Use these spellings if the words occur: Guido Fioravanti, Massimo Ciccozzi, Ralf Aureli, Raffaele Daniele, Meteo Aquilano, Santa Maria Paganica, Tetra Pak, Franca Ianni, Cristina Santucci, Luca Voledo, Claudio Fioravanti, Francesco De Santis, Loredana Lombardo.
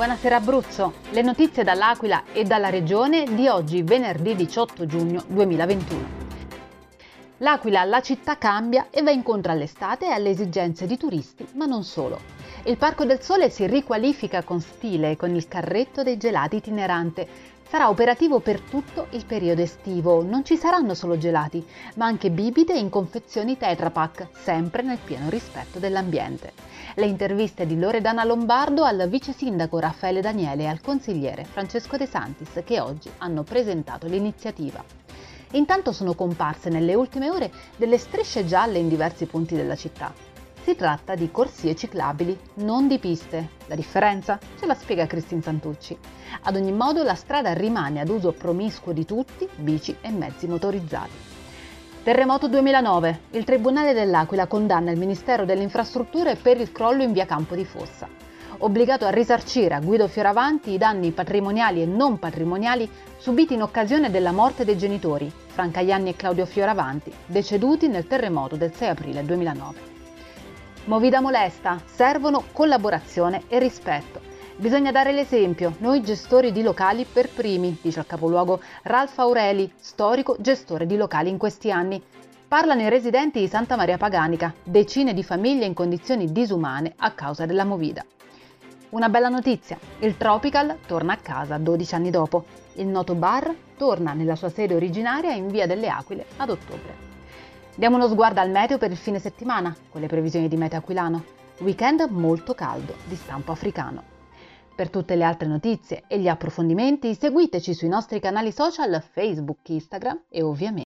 Buonasera Abruzzo, le notizie dall'Aquila e dalla regione di oggi venerdì 18 giugno 2021. L'Aquila, la città cambia e va incontro all'estate e alle esigenze di turisti, ma non solo. Il Parco del Sole si riqualifica con stile con il carretto dei gelati itinerante. Sarà operativo per tutto il periodo estivo, non ci saranno solo gelati, ma anche bibite in confezioni Tetra Pak, sempre nel pieno rispetto dell'ambiente. Le interviste di Loredana Lombardo al vice sindaco Raffaele Daniele e al consigliere Francesco De Santis, che oggi hanno presentato l'iniziativa. Intanto sono comparse nelle ultime ore delle strisce gialle in diversi punti della città. Si tratta di corsie ciclabili, non di piste. La differenza ce la spiega Cristina Santucci. Ad ogni modo la strada rimane ad uso promiscuo di tutti, bici e mezzi motorizzati. Terremoto 2009. Il Tribunale dell'Aquila condanna il Ministero delle Infrastrutture per il crollo in via Campo di Fossa. Obbligato a risarcire a Guido Fioravanti i danni patrimoniali e non patrimoniali subiti in occasione della morte dei genitori, Franca Ianni e Claudio Fioravanti, deceduti nel terremoto del 6 aprile 2009. Movida molesta, servono collaborazione e rispetto. Bisogna dare l'esempio, noi gestori di locali per primi, dice al capoluogo Ralf Aureli, storico gestore di locali in questi anni. Parlano i residenti di Santa Maria Paganica, decine di famiglie in condizioni disumane a causa della movida. Una bella notizia, il Tropical torna a casa 12 anni dopo. Il noto bar torna nella sua sede originaria in Via delle Aquile ad ottobre. Diamo uno sguardo al meteo per il fine settimana, con le previsioni di Meteo Aquilano. Weekend molto caldo, di stampo africano. Per tutte le altre notizie e gli approfondimenti seguiteci sui nostri canali social Facebook, Instagram e ovviamente